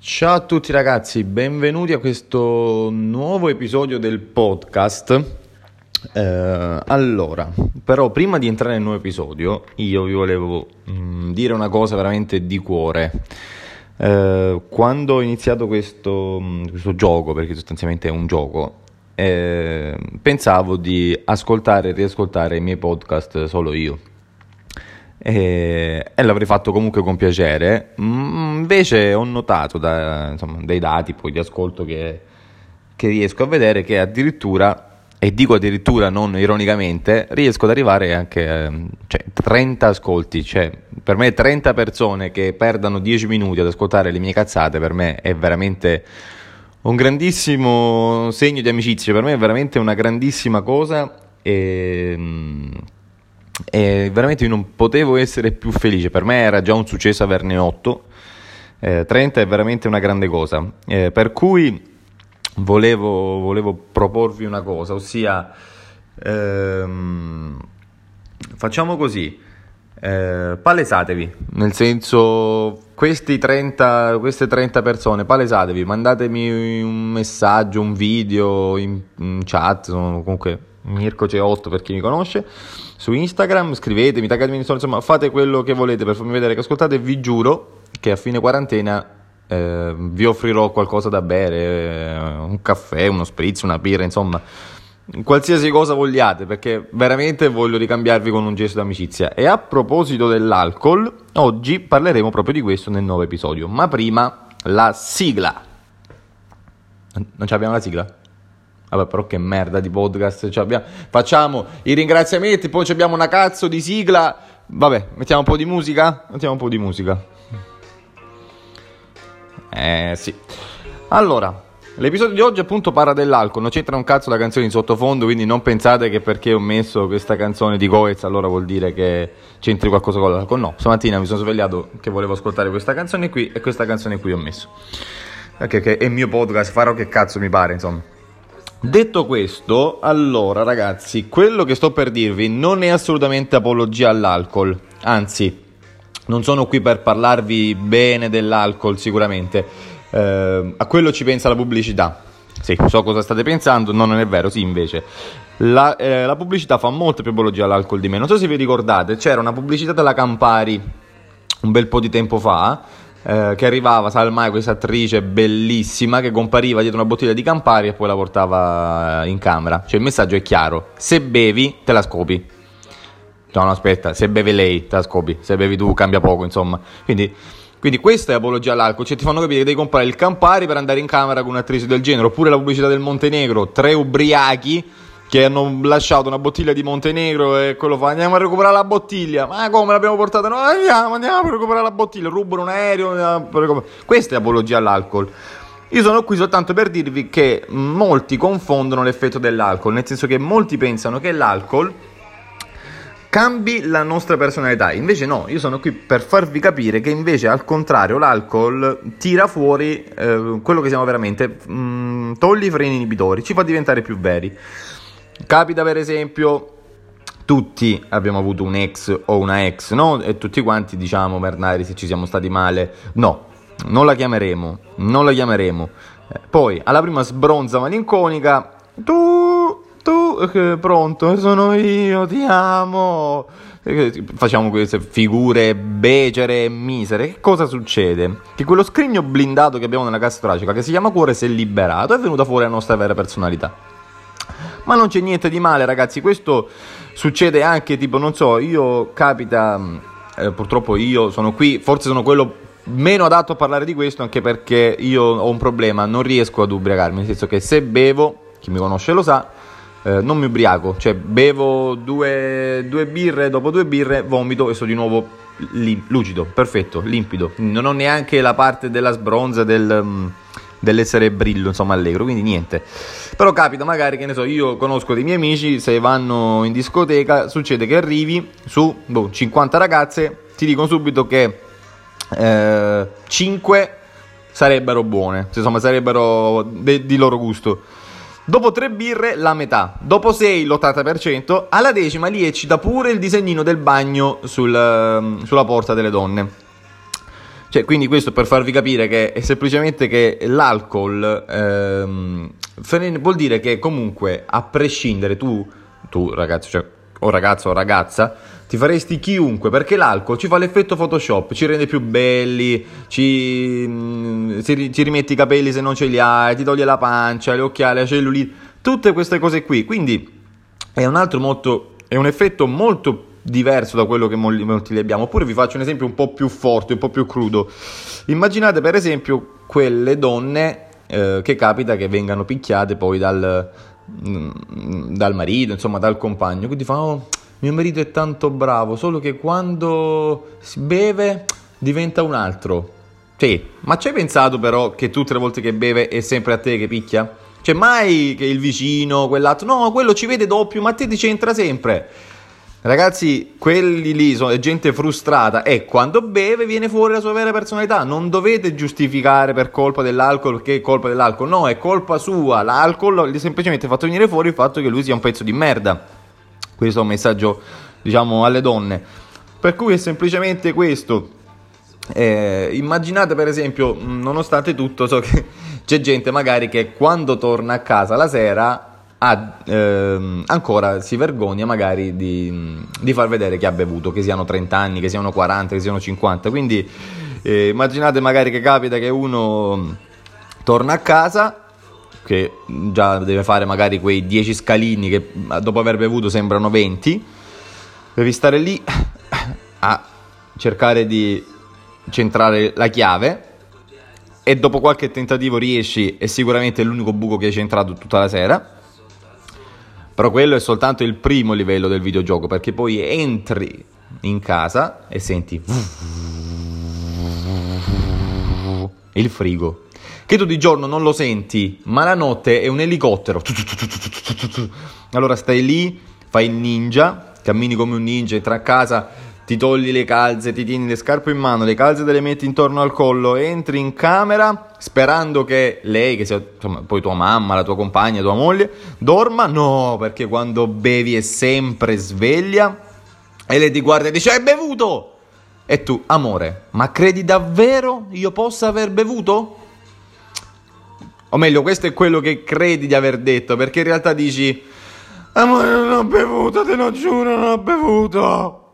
Ciao a tutti ragazzi, benvenuti a questo nuovo episodio del podcast. Allora, però prima di entrare nel nuovo episodio io vi volevo dire una cosa veramente di cuore. Quando ho iniziato questo gioco, perché sostanzialmente è un gioco, pensavo di ascoltare e riascoltare i miei podcast solo io. E l'avrei fatto comunque con piacere. Invece ho notato dei dati poi di ascolto che riesco a vedere che addirittura, e dico addirittura non ironicamente, riesco ad arrivare anche a 30 ascolti. Per me 30 persone che perdano 10 minuti ad ascoltare le mie cazzate, per me è veramente un grandissimo segno di amicizia, per me è veramente una grandissima cosa e veramente io non potevo essere più felice. Per me era già un successo averne 8, 30 è veramente una grande cosa, per cui volevo proporvi una cosa, ossia facciamo così, palesatevi, nel senso queste 30 persone, palesatevi, mandatemi un messaggio, un video in chat, sono comunque Mirko C8 per chi mi conosce, su Instagram, scrivetemi, taggatemi, insomma fate quello che volete per farmi vedere che ascoltate. Vi giuro che a fine quarantena vi offrirò qualcosa da bere, un caffè, uno spritz, una birra, insomma qualsiasi cosa vogliate, perché veramente voglio ricambiarvi con un gesto d'amicizia. E a proposito dell'alcol, oggi parleremo proprio di questo nel nuovo episodio, ma prima la sigla. Non ce l'abbiamo la sigla? Vabbè, però che merda di podcast abbiamo. Facciamo i ringraziamenti, poi abbiamo una cazzo di sigla. Vabbè, mettiamo un po' di musica. Sì. Allora, l'episodio di oggi appunto parla dell'alcol. Non c'entra un cazzo la canzone in sottofondo, quindi non pensate che perché ho messo questa canzone di Goetz allora vuol dire che c'entri qualcosa con l'alcol. No, stamattina mi sono svegliato che volevo ascoltare questa canzone qui, e questa canzone qui ho messo, perché è il mio podcast, farò che cazzo mi pare, insomma. Detto questo, allora ragazzi, quello che sto per dirvi non è assolutamente apologia all'alcol, anzi, non sono qui per parlarvi bene dell'alcol sicuramente, a quello ci pensa la pubblicità. Sì, so cosa state pensando, no, non è vero, sì, invece la pubblicità fa molta più apologia all'alcol di me. Non so se vi ricordate, c'era una pubblicità della Campari un bel po' di tempo fa, che arrivava, Salmai, questa attrice bellissima che compariva dietro una bottiglia di Campari e poi la portava in camera. Cioè il messaggio è chiaro: se bevi te la scopi. No, aspetta, se bevi lei te la scopi, se bevi tu cambia poco, insomma. Quindi questa è apologia all'alcol, cioè ti fanno capire che devi comprare il Campari per andare in camera con un'attrice del genere. Oppure la pubblicità del Montenegro, tre ubriachi che hanno lasciato una bottiglia di Montenegro e quello fa: andiamo a recuperare la bottiglia. Ma come l'abbiamo portata? No, andiamo a recuperare la bottiglia, rubano un aereo. Questa è apologia all'alcol. Io sono qui soltanto per dirvi che molti confondono l'effetto dell'alcol, nel senso che molti pensano che l'alcol cambi la nostra personalità, invece no, io sono qui per farvi capire che invece al contrario l'alcol tira fuori quello che siamo veramente, toglie i freni inibitori, ci fa diventare più veri. Capita per esempio, tutti abbiamo avuto un ex o una ex, no? E tutti quanti diciamo: mernari, se ci siamo stati male. No, non la chiameremo. Poi alla prima sbronza malinconica, tu, pronto, sono io, ti amo. Facciamo queste figure becere e misere. Che cosa succede? Che quello scrigno blindato che abbiamo nella cassa toracica, che si chiama cuore, si è liberato, è venuta fuori la nostra vera personalità. Ma non c'è niente di male ragazzi, questo succede anche, tipo, non so, purtroppo io sono qui, forse sono quello meno adatto a parlare di questo, anche perché io ho un problema, non riesco ad ubriacarmi, nel senso che se bevo, chi mi conosce lo sa, non mi ubriaco, cioè bevo due birre, dopo due birre vomito e sono di nuovo lucido, perfetto, limpido, non ho neanche la parte della sbronza, dell'essere brillo, insomma, allegro, quindi niente. Però capita magari, che ne so, io conosco dei miei amici, se vanno in discoteca succede che arrivi su 50 ragazze, ti dicono subito che 5 sarebbero buone, insomma sarebbero di loro gusto. Dopo 3 birre la metà, dopo 6 l'80%, alla 10ª li eccita pure il disegnino del bagno sulla porta delle donne. Cioè, quindi questo per farvi capire che è semplicemente che l'alcol vuol dire che comunque, a prescindere, tu ragazzo, cioè, o ragazzo o ragazza, ti faresti chiunque, perché l'alcol ci fa l'effetto Photoshop, ci rende più belli, ci rimetti i capelli se non ce li hai, ti toglie la pancia, le occhiali, la cellulite, tutte queste cose qui. Quindi è un altro molto, è un effetto molto diverso da quello che molti li abbiamo. Oppure vi faccio un esempio un po' più forte, un po' più crudo. Immaginate per esempio quelle donne che capita che vengano picchiate poi dal marito, insomma dal compagno. Quindi fa: oh, mio marito è tanto bravo, solo che quando si beve diventa un altro. Sì, ma c'hai pensato però che tutte le volte che beve è sempre a te che picchia? Cioè mai che il vicino, quell'altro, no, quello ci vede doppio, ma a te ti c'entra sempre. Ragazzi, quelli lì sono gente frustrata e quando beve viene fuori la sua vera personalità. Non dovete giustificare per colpa dell'alcol, che è colpa dell'alcol, no, è colpa sua. L'alcol gli ha semplicemente fatto venire fuori il fatto che lui sia un pezzo di merda. Questo è un messaggio, diciamo, alle donne. Per cui è semplicemente questo. Immaginate per esempio, nonostante tutto, so che c'è gente magari che quando torna a casa la sera ancora si vergogna magari di far vedere che ha bevuto, che siano 30 anni, che siano 40, che siano 50. Quindi immaginate magari che capita che uno torna a casa che già deve fare magari quei 10 scalini che dopo aver bevuto sembrano 20. Devi stare lì a cercare di centrare la chiave e dopo qualche tentativo riesci, e sicuramente è l'unico buco che hai centrato tutta la sera. Però quello è soltanto il primo livello del videogioco, perché poi entri in casa e senti il frigo, che tu di giorno non lo senti, ma la notte è un elicottero. Allora stai lì, fai il ninja, cammini come un ninja, entra a casa, ti togli le calze, ti tieni le scarpe in mano, le calze te le metti intorno al collo, entri in camera sperando che lei, che sia insomma, poi tua mamma, la tua compagna, tua moglie, dorma. No, perché quando bevi è sempre sveglia e lei ti guarda e dice: hai bevuto? E tu: amore, ma credi davvero io possa aver bevuto? O meglio, questo è quello che credi di aver detto, perché in realtà dici: amore, non ho bevuto, te lo giuro, non ho bevuto.